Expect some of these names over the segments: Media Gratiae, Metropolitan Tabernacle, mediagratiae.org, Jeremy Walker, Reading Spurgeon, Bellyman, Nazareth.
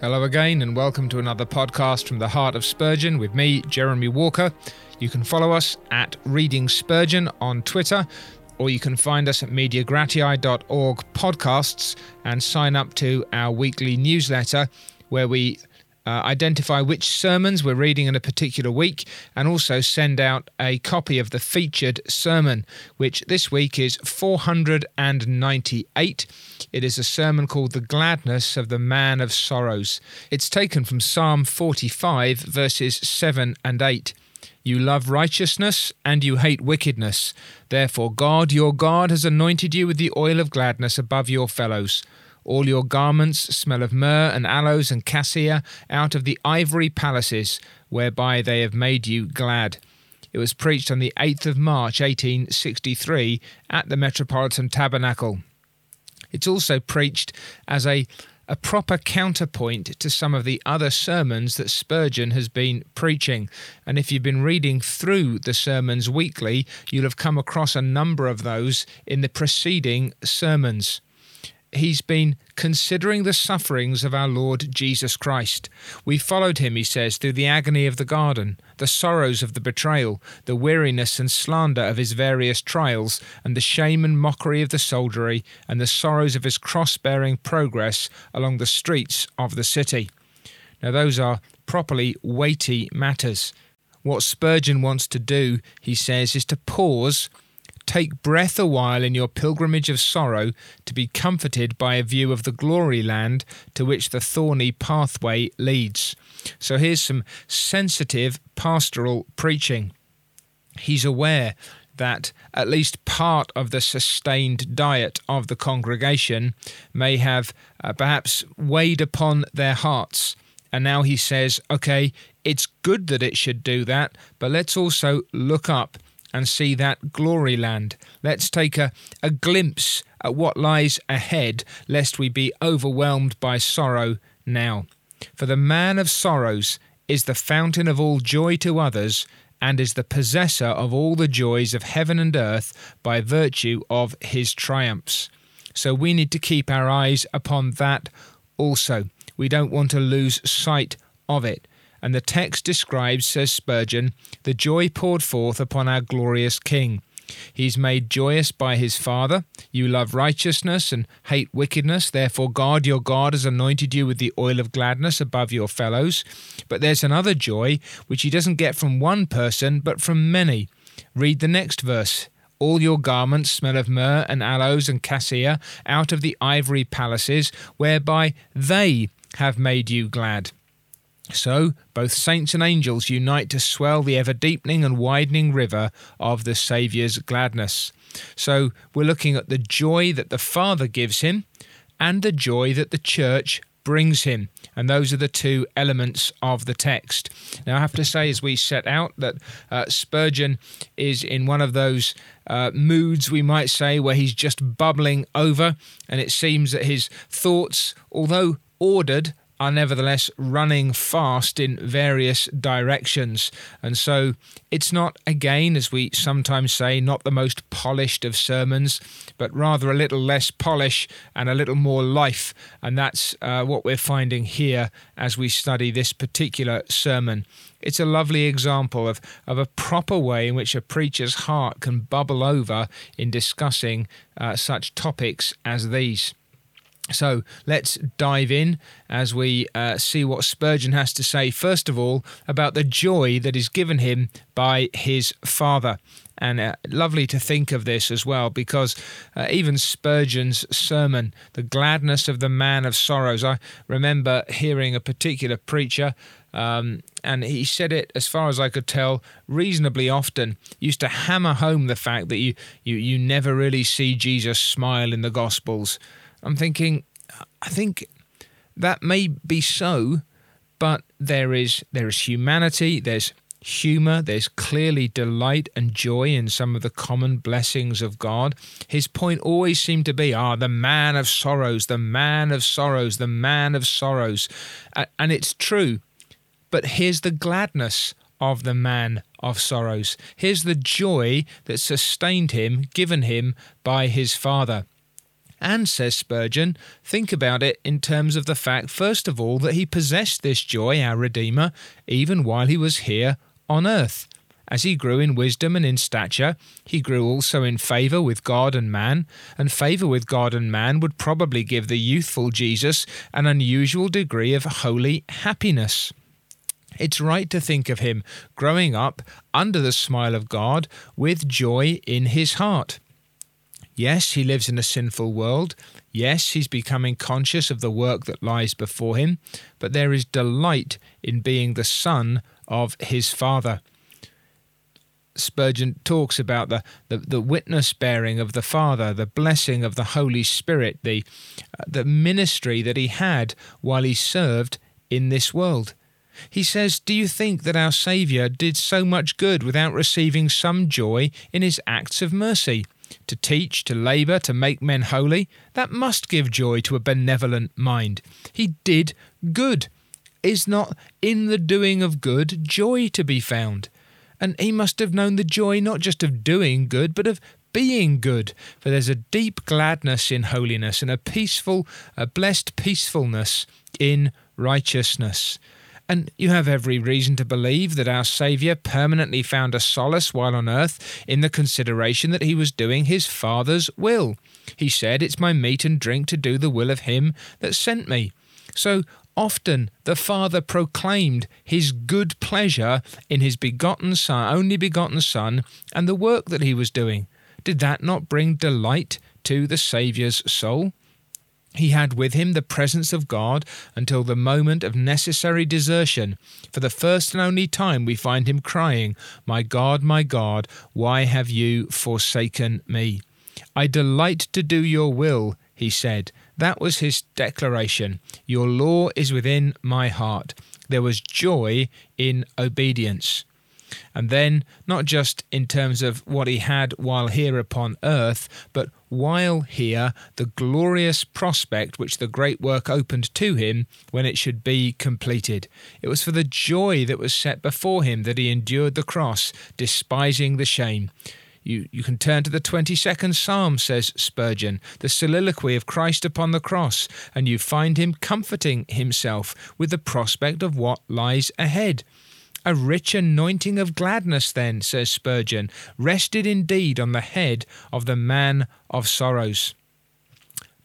Hello again and welcome to another podcast from the heart of Spurgeon with me, Jeremy Walker. You can follow us at Reading Spurgeon on Twitter, or you can find us at mediagratiae.org podcasts and sign up to our weekly newsletter where we identify which sermons we're reading in a particular week and also send out a copy of the featured sermon, which this week is 498. It is a sermon called The Gladness of the Man of Sorrows. It's taken from Psalm 45, verses 7 and 8. You love righteousness and you hate wickedness. Therefore God, your God, has anointed you with the oil of gladness above your fellows. All your garments smell of myrrh and aloes and cassia out of the ivory palaces, whereby they have made you glad. It was preached on the 8th of March, 1863, at the Metropolitan Tabernacle. It's also preached as a proper counterpoint to some of the other sermons that Spurgeon has been preaching. And if you've been reading through the sermons weekly, you'll have come across a number of those in the preceding sermons. He's been considering the sufferings of our Lord Jesus Christ. We followed him, he says, through the agony of the garden, the sorrows of the betrayal, the weariness and slander of his various trials, and the shame and mockery of the soldiery, and the sorrows of his cross-bearing progress along the streets of the city. Now those are properly weighty matters. What Spurgeon wants to do, he says, is to pause, take breath a while in your pilgrimage of sorrow to be comforted by a view of the glory land to which the thorny pathway leads. So here's some sensitive pastoral preaching. He's aware that at least part of the sustained diet of the congregation may have perhaps weighed upon their hearts. And now he says, okay, it's good that it should do that, but let's also look up and see that glory land. Let's take a glimpse at what lies ahead, lest we be overwhelmed by sorrow now. For the man of sorrows is the fountain of all joy to others, and is the possessor of all the joys of heaven and earth by virtue of his triumphs. So we need to keep our eyes upon that also. We don't want to lose sight of it. And the text describes, says Spurgeon, the joy poured forth upon our glorious King. He's made joyous by his Father. You love righteousness and hate wickedness. Therefore God, your God, has anointed you with the oil of gladness above your fellows. But there's another joy which he doesn't get from one person, but from many. Read the next verse. All your garments smell of myrrh and aloes and cassia out of the ivory palaces, whereby they have made you glad. So both saints and angels unite to swell the ever-deepening and widening river of the Saviour's gladness. So we're looking at the joy that the Father gives him and the joy that the church brings him. And those are the two elements of the text. Now I have to say, as we set out, that Spurgeon is in one of those moods, we might say, where he's just bubbling over. And it seems that his thoughts, although ordered, are nevertheless running fast in various directions. And so it's not, again, as we sometimes say, not the most polished of sermons, but rather a little less polish and a little more life. And that's what we're finding here as we study this particular sermon. It's a lovely example of a proper way in which a preacher's heart can bubble over in discussing such topics as these. So let's dive in as we see what Spurgeon has to say, first of all, about the joy that is given him by his Father. And lovely to think of this as well, because even Spurgeon's sermon, The Gladness of the Man of Sorrows, I remember hearing a particular preacher, and he said it, as far as I could tell, reasonably often, used to hammer home the fact that you never really see Jesus smile in the Gospels. I'm thinking, I think that may be so, but there is humanity, there's humour, there's clearly delight and joy in some of the common blessings of God. His point always seemed to be, the man of sorrows, the man of sorrows, the man of sorrows. And it's true, but here's the gladness of the man of sorrows. Here's the joy that sustained him, given him by his Father. And, says Spurgeon, think about it in terms of the fact, first of all, that he possessed this joy, our Redeemer, even while he was here on earth. As he grew in wisdom and in stature, he grew also in favour with God and man, and favour with God and man would probably give the youthful Jesus an unusual degree of holy happiness. It's right to think of him growing up under the smile of God with joy in his heart. Yes, he lives in a sinful world. Yes, he's becoming conscious of the work that lies before him, but there is delight in being the son of his Father. Spurgeon talks about the witness-bearing of the Father, the blessing of the Holy Spirit, the ministry that he had while he served in this world. He says, do you think that our Saviour did so much good without receiving some joy in his acts of mercy? To teach, to labour, to make men holy, that must give joy to a benevolent mind. He did good. Is not in the doing of good joy to be found? And he must have known the joy not just of doing good, but of being good. For there's a deep gladness in holiness and a blessed peacefulness in righteousness. And you have every reason to believe that our Saviour permanently found a solace while on earth in the consideration that he was doing his Father's will. He said, it's my meat and drink to do the will of him that sent me. So often the Father proclaimed his good pleasure in his begotten Son, only begotten Son, and the work that he was doing. Did that not bring delight to the Saviour's soul? He had with him the presence of God until the moment of necessary desertion. For the first and only time we find him crying, my God, why have you forsaken me? I delight to do your will, he said. That was his declaration. Your law is within my heart. There was joy in obedience. And then, not just in terms of what he had while here upon earth, but while here, the glorious prospect which the great work opened to him when it should be completed. It was for the joy that was set before him that he endured the cross, despising the shame. You can turn to the 22nd Psalm, says Spurgeon, the soliloquy of Christ upon the cross, and you find him comforting himself with the prospect of what lies ahead. A rich anointing of gladness, then, says Spurgeon, rested indeed on the head of the man of sorrows.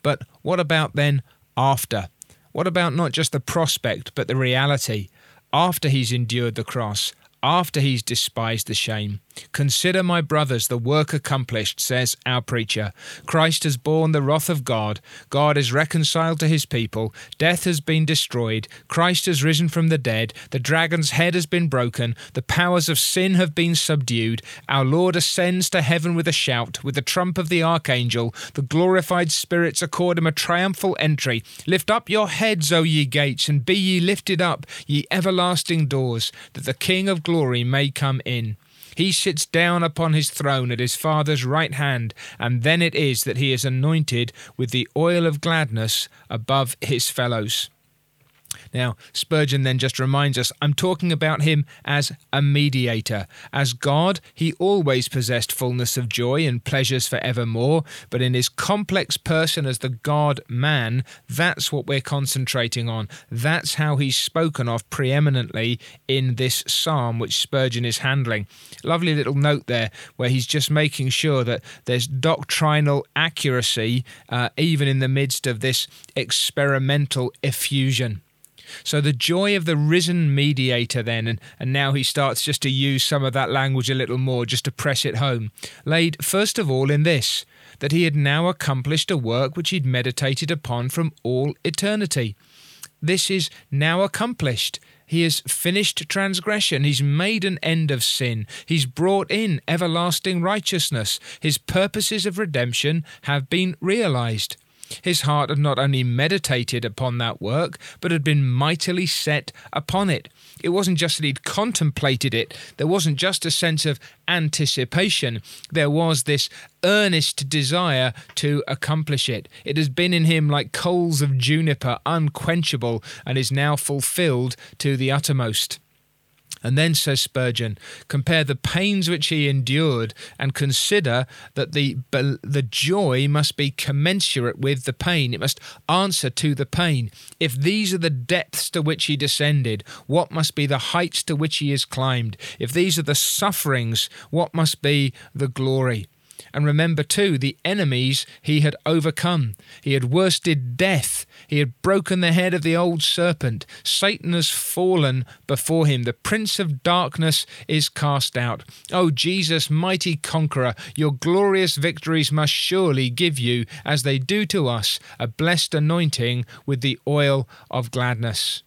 But what about then after? What about not just the prospect, but the reality? After he's endured the cross, after he's despised the shame. Consider, my brothers, the work accomplished, says our preacher. Christ has borne the wrath of God. God is reconciled to his people. Death has been destroyed. Christ has risen from the dead. The dragon's head has been broken. The powers of sin have been subdued. Our Lord ascends to heaven with a shout, with the trump of the archangel. The glorified spirits accord him a triumphal entry. Lift up your heads, O ye gates, and be ye lifted up, ye everlasting doors, that the King of glory may come in. He sits down upon his throne at his Father's right hand, and then it is that he is anointed with the oil of gladness above his fellows. Now, Spurgeon then just reminds us, I'm talking about him as a mediator. As God, he always possessed fullness of joy and pleasures for evermore, but in his complex person as the God-man, that's what we're concentrating on. That's how he's spoken of preeminently in this psalm which Spurgeon is handling. Lovely little note there where he's just making sure that there's doctrinal accuracy, even in the midst of this experimental effusion. So the joy of the risen mediator then, and now he starts just to use some of that language a little more, just to press it home, laid first of all in this, that he had now accomplished a work which he'd meditated upon from all eternity. This is now accomplished. He has finished transgression. He's made an end of sin. He's brought in everlasting righteousness. His purposes of redemption have been realized. His heart had not only meditated upon that work, but had been mightily set upon it. It wasn't just that he'd contemplated it. There wasn't just a sense of anticipation. There was this earnest desire to accomplish it. It has been in him like coals of juniper, unquenchable, and is now fulfilled to the uttermost. And then, says Spurgeon, compare the pains which he endured and consider that the joy must be commensurate with the pain. It must answer to the pain. If these are the depths to which he descended, what must be the heights to which he is climbed? If these are the sufferings, what must be the glory? And remember too, the enemies he had overcome. He had worsted death. He had broken the head of the old serpent. Satan has fallen before him. The prince of darkness is cast out. O Jesus, mighty conqueror, your glorious victories must surely give you, as they do to us, a blessed anointing with the oil of gladness.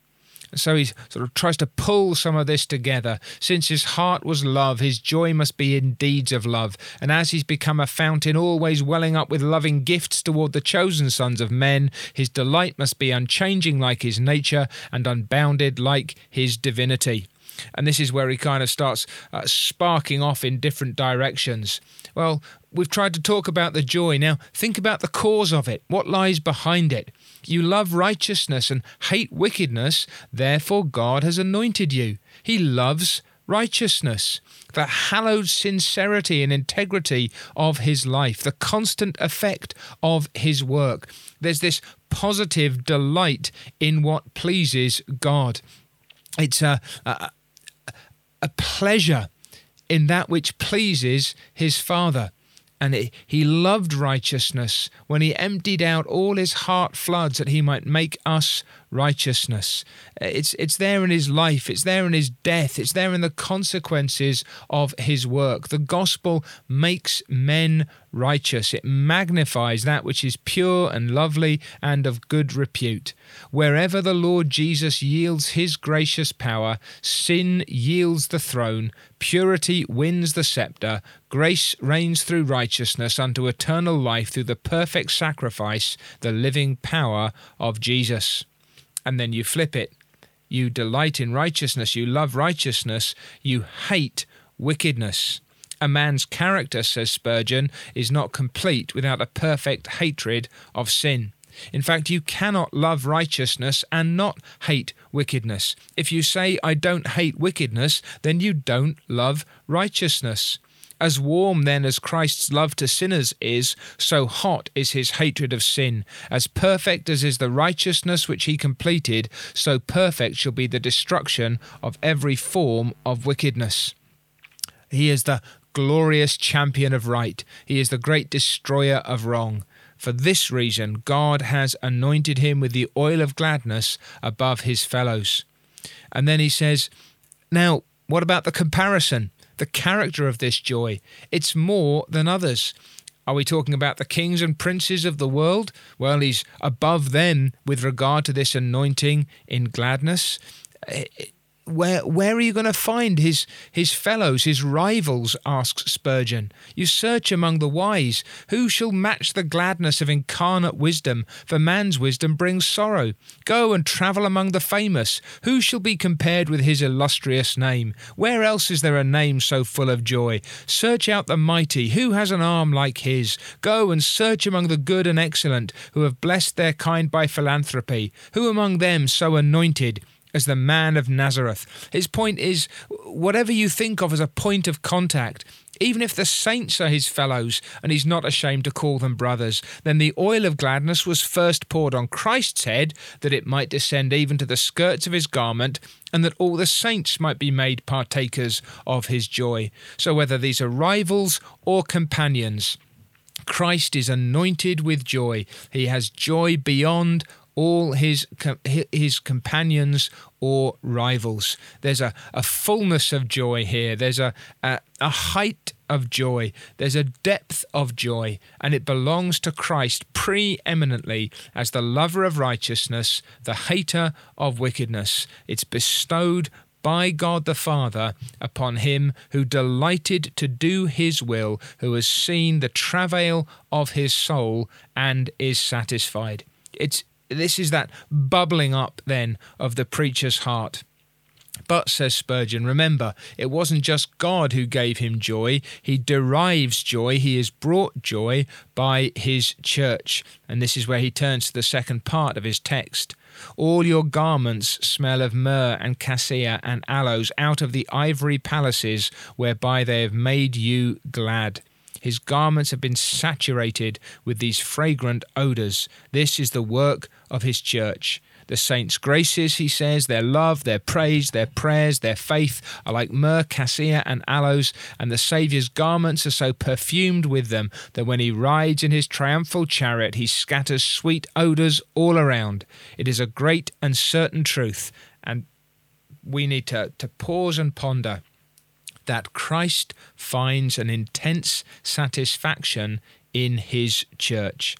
So he sort of tries to pull some of this together. Since his heart was love, his joy must be in deeds of love. And as he's become a fountain always welling up with loving gifts toward the chosen sons of men, his delight must be unchanging like his nature and unbounded like his divinity. And this is where he kind of starts sparking off in different directions. Well, we've tried to talk about the joy. Now, think about the cause of it. What lies behind it? You love righteousness and hate wickedness, therefore God has anointed you. He loves righteousness, the hallowed sincerity and integrity of his life, the constant effect of his work. There's this positive delight in what pleases God. It's a pleasure in that which pleases his Father. And he loved righteousness when he emptied out all his heart floods that he might make us righteousness. It's there in his life. It's there in his death. It's there in the consequences of his work. The gospel makes men righteous. It magnifies that which is pure and lovely and of good repute. Wherever the Lord Jesus yields his gracious power, sin yields the throne, purity wins the scepter, grace reigns through righteousness unto eternal life through the perfect sacrifice, the living power of Jesus. And then you flip it. You delight in righteousness. You love righteousness. You hate wickedness. A man's character, says Spurgeon, is not complete without a perfect hatred of sin. In fact, you cannot love righteousness and not hate wickedness. If you say, I don't hate wickedness, then you don't love righteousness. As warm, then, as Christ's love to sinners is, so hot is his hatred of sin. As perfect as is the righteousness which he completed, so perfect shall be the destruction of every form of wickedness. He is the glorious champion of right. He is the great destroyer of wrong. For this reason, God has anointed him with the oil of gladness above his fellows. And then he says, now, what about the comparison? The character of this joy, it's more than others. Are we talking about the kings and princes of the world? Well, he's above them with regard to this anointing in gladness. Where are you going to find his fellows, his rivals, asks Spurgeon. You search among the wise. Who shall match the gladness of incarnate wisdom? For man's wisdom brings sorrow. Go and travel among the famous. Who shall be compared with his illustrious name? Where else is there a name so full of joy? Search out the mighty. Who has an arm like his? Go and search among the good and excellent, who have blessed their kind by philanthropy. Who among them so anointed as the man of Nazareth? His point is, whatever you think of as a point of contact, even if the saints are his fellows, and he's not ashamed to call them brothers, then the oil of gladness was first poured on Christ's head, that it might descend even to the skirts of his garment, and that all the saints might be made partakers of his joy. So whether these are rivals or companions, Christ is anointed with joy. He has joy beyond all his companions or rivals. There's a fullness of joy here. There's a height of joy. There's a depth of joy. And it belongs to Christ preeminently as the lover of righteousness, the hater of wickedness. It's bestowed by God the Father upon him who delighted to do his will, who has seen the travail of his soul and is satisfied. This is that bubbling up, then, of the preacher's heart. But, says Spurgeon, remember, it wasn't just God who gave him joy. He derives joy. He is brought joy by his church. And this is where he turns to the second part of his text. All your garments smell of myrrh and cassia and aloes out of the ivory palaces whereby they have made you glad. His garments have been saturated with these fragrant odours. This is the work of his church. The saints' graces, he says, their love, their praise, their prayers, their faith are like myrrh, cassia, and aloes, and the Saviour's garments are so perfumed with them that when he rides in his triumphal chariot, he scatters sweet odours all around. It is a great and certain truth, and we need to pause and ponder that Christ finds an intense satisfaction in his church.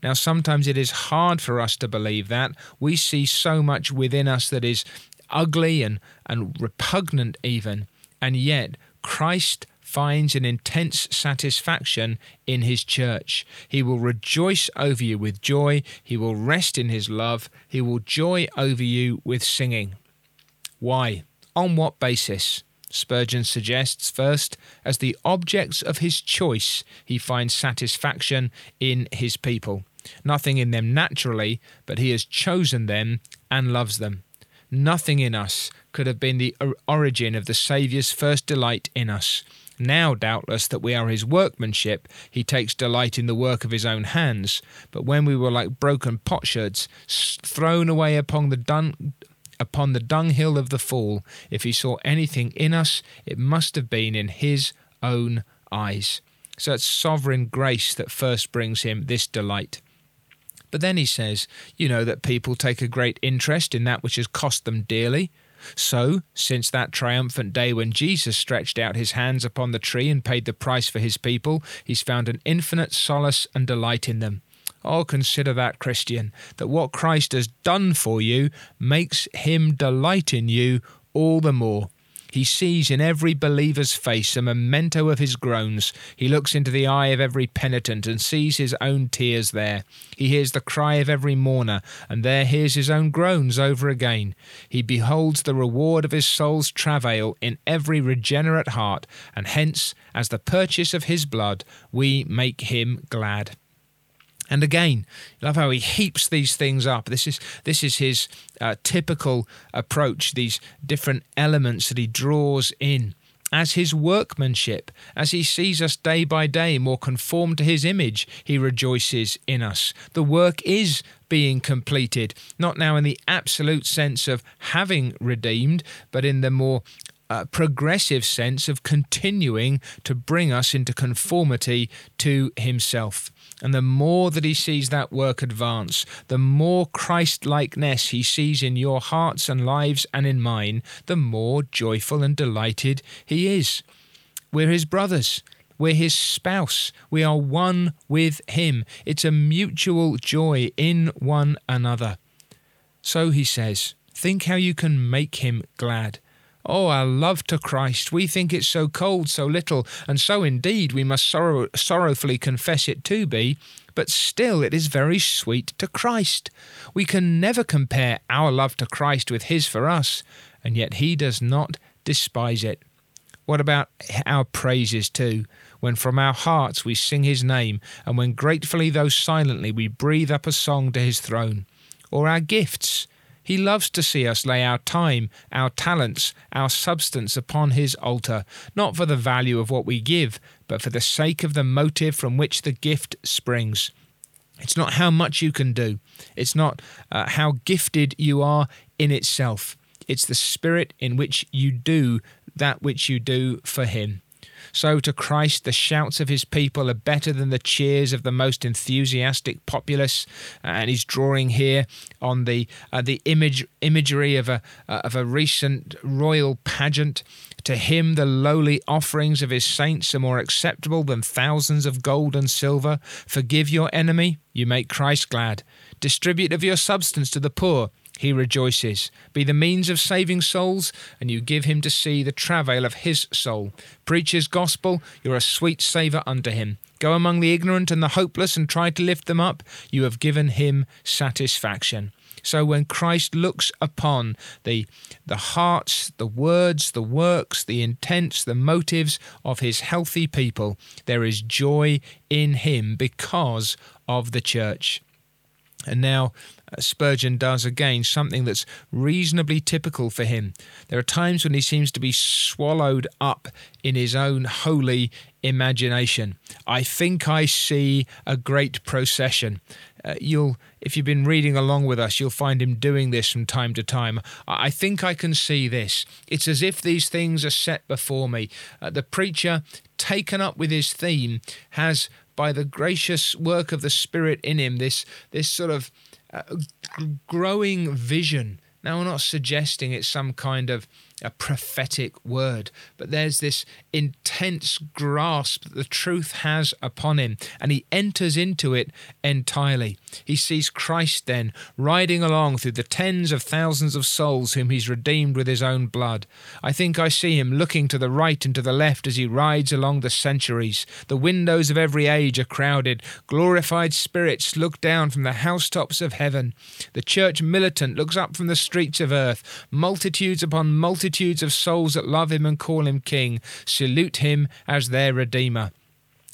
Now, sometimes it is hard for us to believe that. We see so much within us that is ugly and repugnant even, and yet Christ finds an intense satisfaction in his church. He will rejoice over you with joy. He will rest in his love. He will joy over you with singing. Why? On what basis? Spurgeon suggests, first, as the objects of his choice, he finds satisfaction in his people. Nothing in them naturally, but he has chosen them and loves them. Nothing in us could have been the origin of the Saviour's first delight in us. Now, doubtless, that we are his workmanship, he takes delight in the work of his own hands. But when we were like broken potsherds, thrown away upon the dunghill of the fall, if he saw anything in us, it must have been in his own eyes. So it's sovereign grace that first brings him this delight. But then he says, you know that people take a great interest in that which has cost them dearly. So, since that triumphant day when Jesus stretched out his hands upon the tree and paid the price for his people, he's found an infinite solace and delight in them. Oh, consider that, Christian, that what Christ has done for you makes him delight in you all the more. He sees in every believer's face a memento of his groans. He looks into the eye of every penitent and sees his own tears there. He hears the cry of every mourner and there hears his own groans over again. He beholds the reward of his soul's travail in every regenerate heart, and hence, as the purchase of his blood, we make him glad. And again, love how he heaps these things up. This is his typical approach, these different elements that he draws in. As his workmanship, as he sees us day by day more conformed to his image, he rejoices in us. The work is being completed, not now in the absolute sense of having redeemed, but in the more progressive sense of continuing to bring us into conformity to himself. And the more that he sees that work advance, the more Christ-likeness he sees in your hearts and lives and in mine, the more joyful and delighted he is. We're his brothers. We're his spouse. We are one with him. It's a mutual joy in one another. So he says, think how you can make him glad. Oh, our love to Christ, we think it so cold, so little, and so indeed we must sorrowfully confess it to be, but still it is very sweet to Christ. We can never compare our love to Christ with his for us, and yet he does not despise it. What about our praises too, when from our hearts we sing his name, and when gratefully though silently we breathe up a song to his throne? Or our gifts? He loves to see us lay our time, our talents, our substance upon his altar, not for the value of what we give, but for the sake of the motive from which the gift springs. It's not how much you can do. It's not how gifted you are in itself. It's the spirit in which you do that which you do for him. So to Christ the shouts of his people are better than the cheers of the most enthusiastic populace, and he's drawing here on the imagery of a recent royal pageant. To him the lowly offerings of his saints are more acceptable than thousands of gold and silver. Forgive your enemy, you make Christ glad. Distribute of your substance to the poor, he rejoices. Be the means of saving souls, and you give him to see the travail of his soul. Preach his gospel, you're a sweet savour unto him. Go among the ignorant and the hopeless and try to lift them up. You have given him satisfaction. So when Christ looks upon the hearts, the words, the works, the intents, the motives of his healthy people, there is joy in him because of the church. And now Spurgeon does again something that's reasonably typical for him. There are times when he seems to be swallowed up in his own holy imagination. I think I see a great procession. If you've been reading along with us, you'll find him doing this from time to time. I think I can see this. It's as if these things are set before me. The preacher, taken up with his theme, has, by the gracious work of the Spirit in him, this sort of growing vision. Now, we're not suggesting it's some kind of a prophetic word, but there's this intense grasp that the truth has upon him, and he enters into it entirely. He sees Christ then riding along through the tens of thousands of souls whom he's redeemed with his own blood. I think I see him looking to the right and to the left as he rides along the centuries. The windows of every age are crowded. Glorified spirits look down from the housetops of heaven. The church militant looks up from the streets of earth. Multitudes upon multitudes of souls that love him and call him king salute him as their redeemer.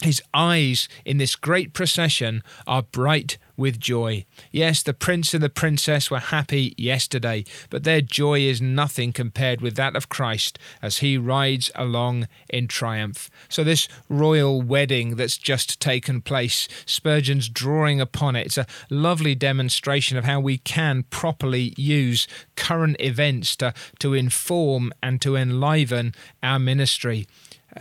His eyes in this great procession are bright with joy. Yes, the prince and the princess were happy yesterday, but their joy is nothing compared with that of Christ as he rides along in triumph. So this royal wedding that's just taken place, Spurgeon's drawing upon it. It's a lovely demonstration of how we can properly use current events to inform and to enliven our ministry.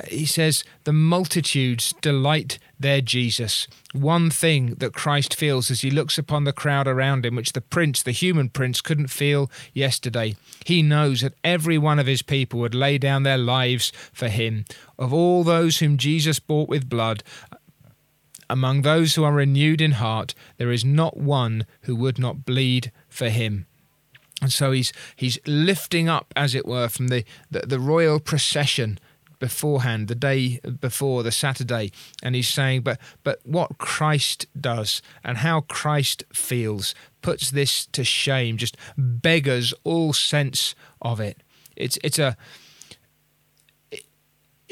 He says, the multitudes delight their Jesus. One thing that Christ feels as he looks upon the crowd around him, which the prince, the human prince, couldn't feel yesterday. He knows that every one of his people would lay down their lives for him. Of all those whom Jesus bought with blood, among those who are renewed in heart, there is not one who would not bleed for him. And so he's lifting up, as it were, from the royal procession beforehand, the day before, the Saturday, and he's saying, but what Christ does and how Christ feels puts this to shame, just beggars all sense of it. It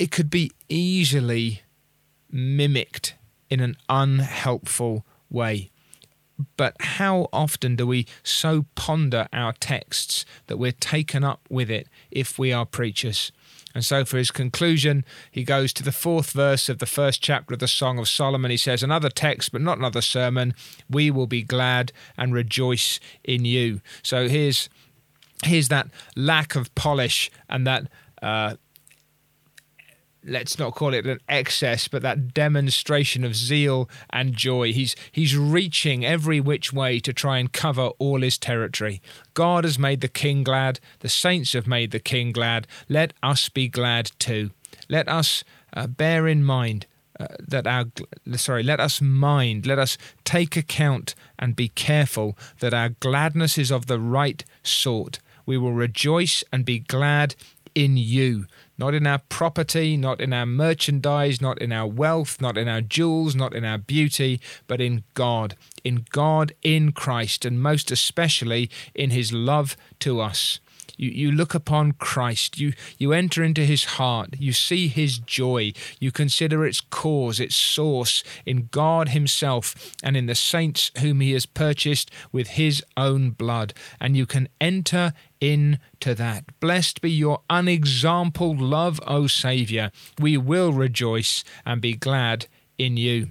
could be easily mimicked in an unhelpful way. But how often do we so ponder our texts that we're taken up with it if we are preachers? And so for his conclusion, he goes to the fourth verse of the first chapter of the Song of Solomon. He says, another text, but not another sermon. We will be glad and rejoice in you. So here's that lack of polish and that, let's not call it an excess, but that demonstration of zeal and joy. He's reaching every which way to try and cover all his territory. God has made the king glad. The saints have made the king glad. Let us be glad too. Let us bear in mind that let us take account and be careful that our gladness is of the right sort. We will rejoice and be glad in you. Not in our property, not in our merchandise, not in our wealth, not in our jewels, not in our beauty, but in God, in Christ, and most especially in his love to us. You look upon Christ, you enter into his heart, you see his joy, you consider its cause, its source in God himself and in the saints whom he has purchased with his own blood, and you can enter into that. Blessed be your unexampled love, O Saviour. We will rejoice and be glad in you.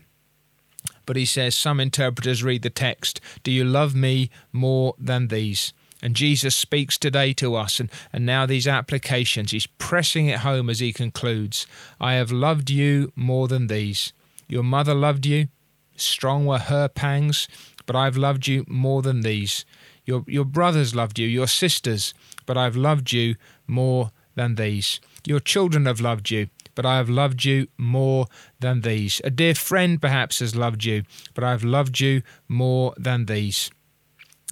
But he says, some interpreters read the text, do you love me more than these? And Jesus speaks today to us, and now these applications, he's pressing it home as he concludes. I have loved you more than these. Your mother loved you, strong were her pangs, but I've loved you more than these. Your brothers loved you, your sisters, but I've loved you more than these. Your children have loved you, but I have loved you more than these. A dear friend perhaps has loved you, but I've loved you more than these.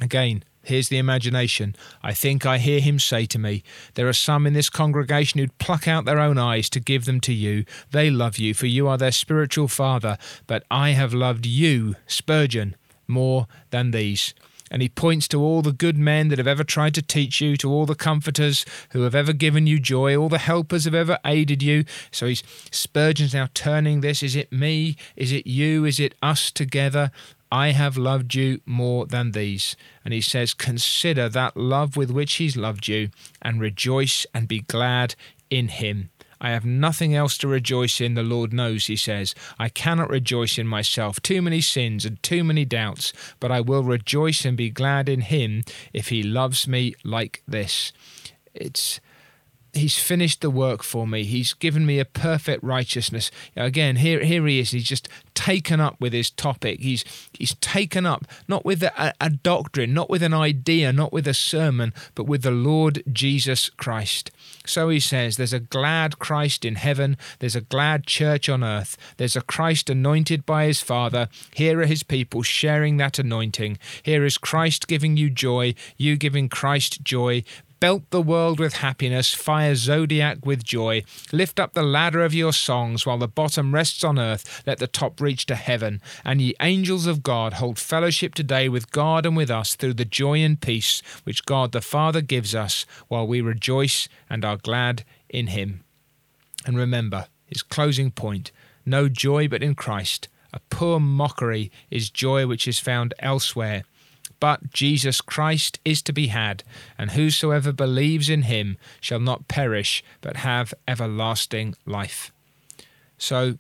Again, here's the imagination. I think I hear him say to me, there are some in this congregation who'd pluck out their own eyes to give them to you. They love you, for you are their spiritual father, but I have loved you, Spurgeon, more than these. And he points to all the good men that have ever tried to teach you, to all the comforters who have ever given you joy, all the helpers who have ever aided you. So Spurgeon's now turning this. Is it me? Is it you? Is it us together? I have loved you more than these. And he says, consider that love with which he's loved you and rejoice and be glad in him. I have nothing else to rejoice in, the Lord knows, he says. I cannot rejoice in myself, too many sins and too many doubts, but I will rejoice and be glad in him if he loves me like this. He's finished the work for me. He's given me a perfect righteousness. Again, here he is. He's just taken up with his topic. He's taken up, not with a doctrine, not with an idea, not with a sermon, but with the Lord Jesus Christ. So he says, there's a glad Christ in heaven. There's a glad church on earth. There's a Christ anointed by his Father. Here are his people sharing that anointing. Here is Christ giving you joy, you giving Christ joy. Belt the world with happiness, fire Zodiac with joy. Lift up the ladder of your songs while the bottom rests on earth. Let the top reach to heaven. And ye angels of God, hold fellowship today with God and with us through the joy and peace which God the Father gives us while we rejoice and are glad in him. And remember, his closing point, no joy but in Christ. A poor mockery is joy which is found elsewhere. But Jesus Christ is to be had, and whosoever believes in him shall not perish, but have everlasting life. So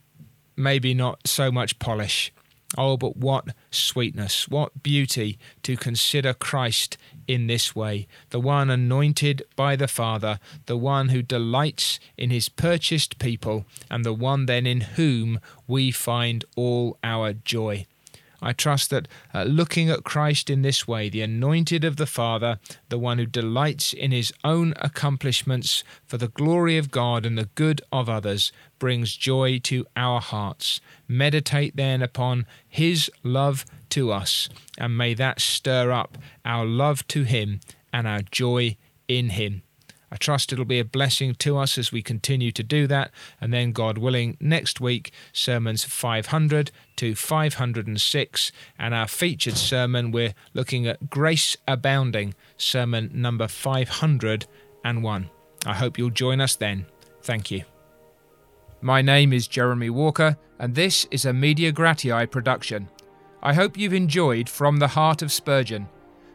maybe not so much polish. Oh, but what sweetness, what beauty to consider Christ in this way, the one anointed by the Father, the one who delights in his purchased people, and the one then in whom we find all our joy. I trust that looking at Christ in this way, the anointed of the Father, the one who delights in his own accomplishments for the glory of God and the good of others, brings joy to our hearts. Meditate then upon his love to us, and may that stir up our love to him and our joy in him. I trust it'll be a blessing to us as we continue to do that. And then, God willing, next week, sermons 500 to 506. And our featured sermon, we're looking at Grace Abounding, sermon number 501. I hope you'll join us then. Thank you. My name is Jeremy Walker, and this is a Media Gratiae production. I hope you've enjoyed From the Heart of Spurgeon.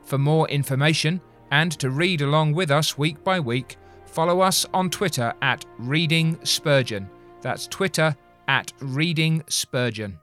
For more information, and to read along with us week by week, follow us on Twitter at Reading Spurgeon. That's Twitter at Reading Spurgeon.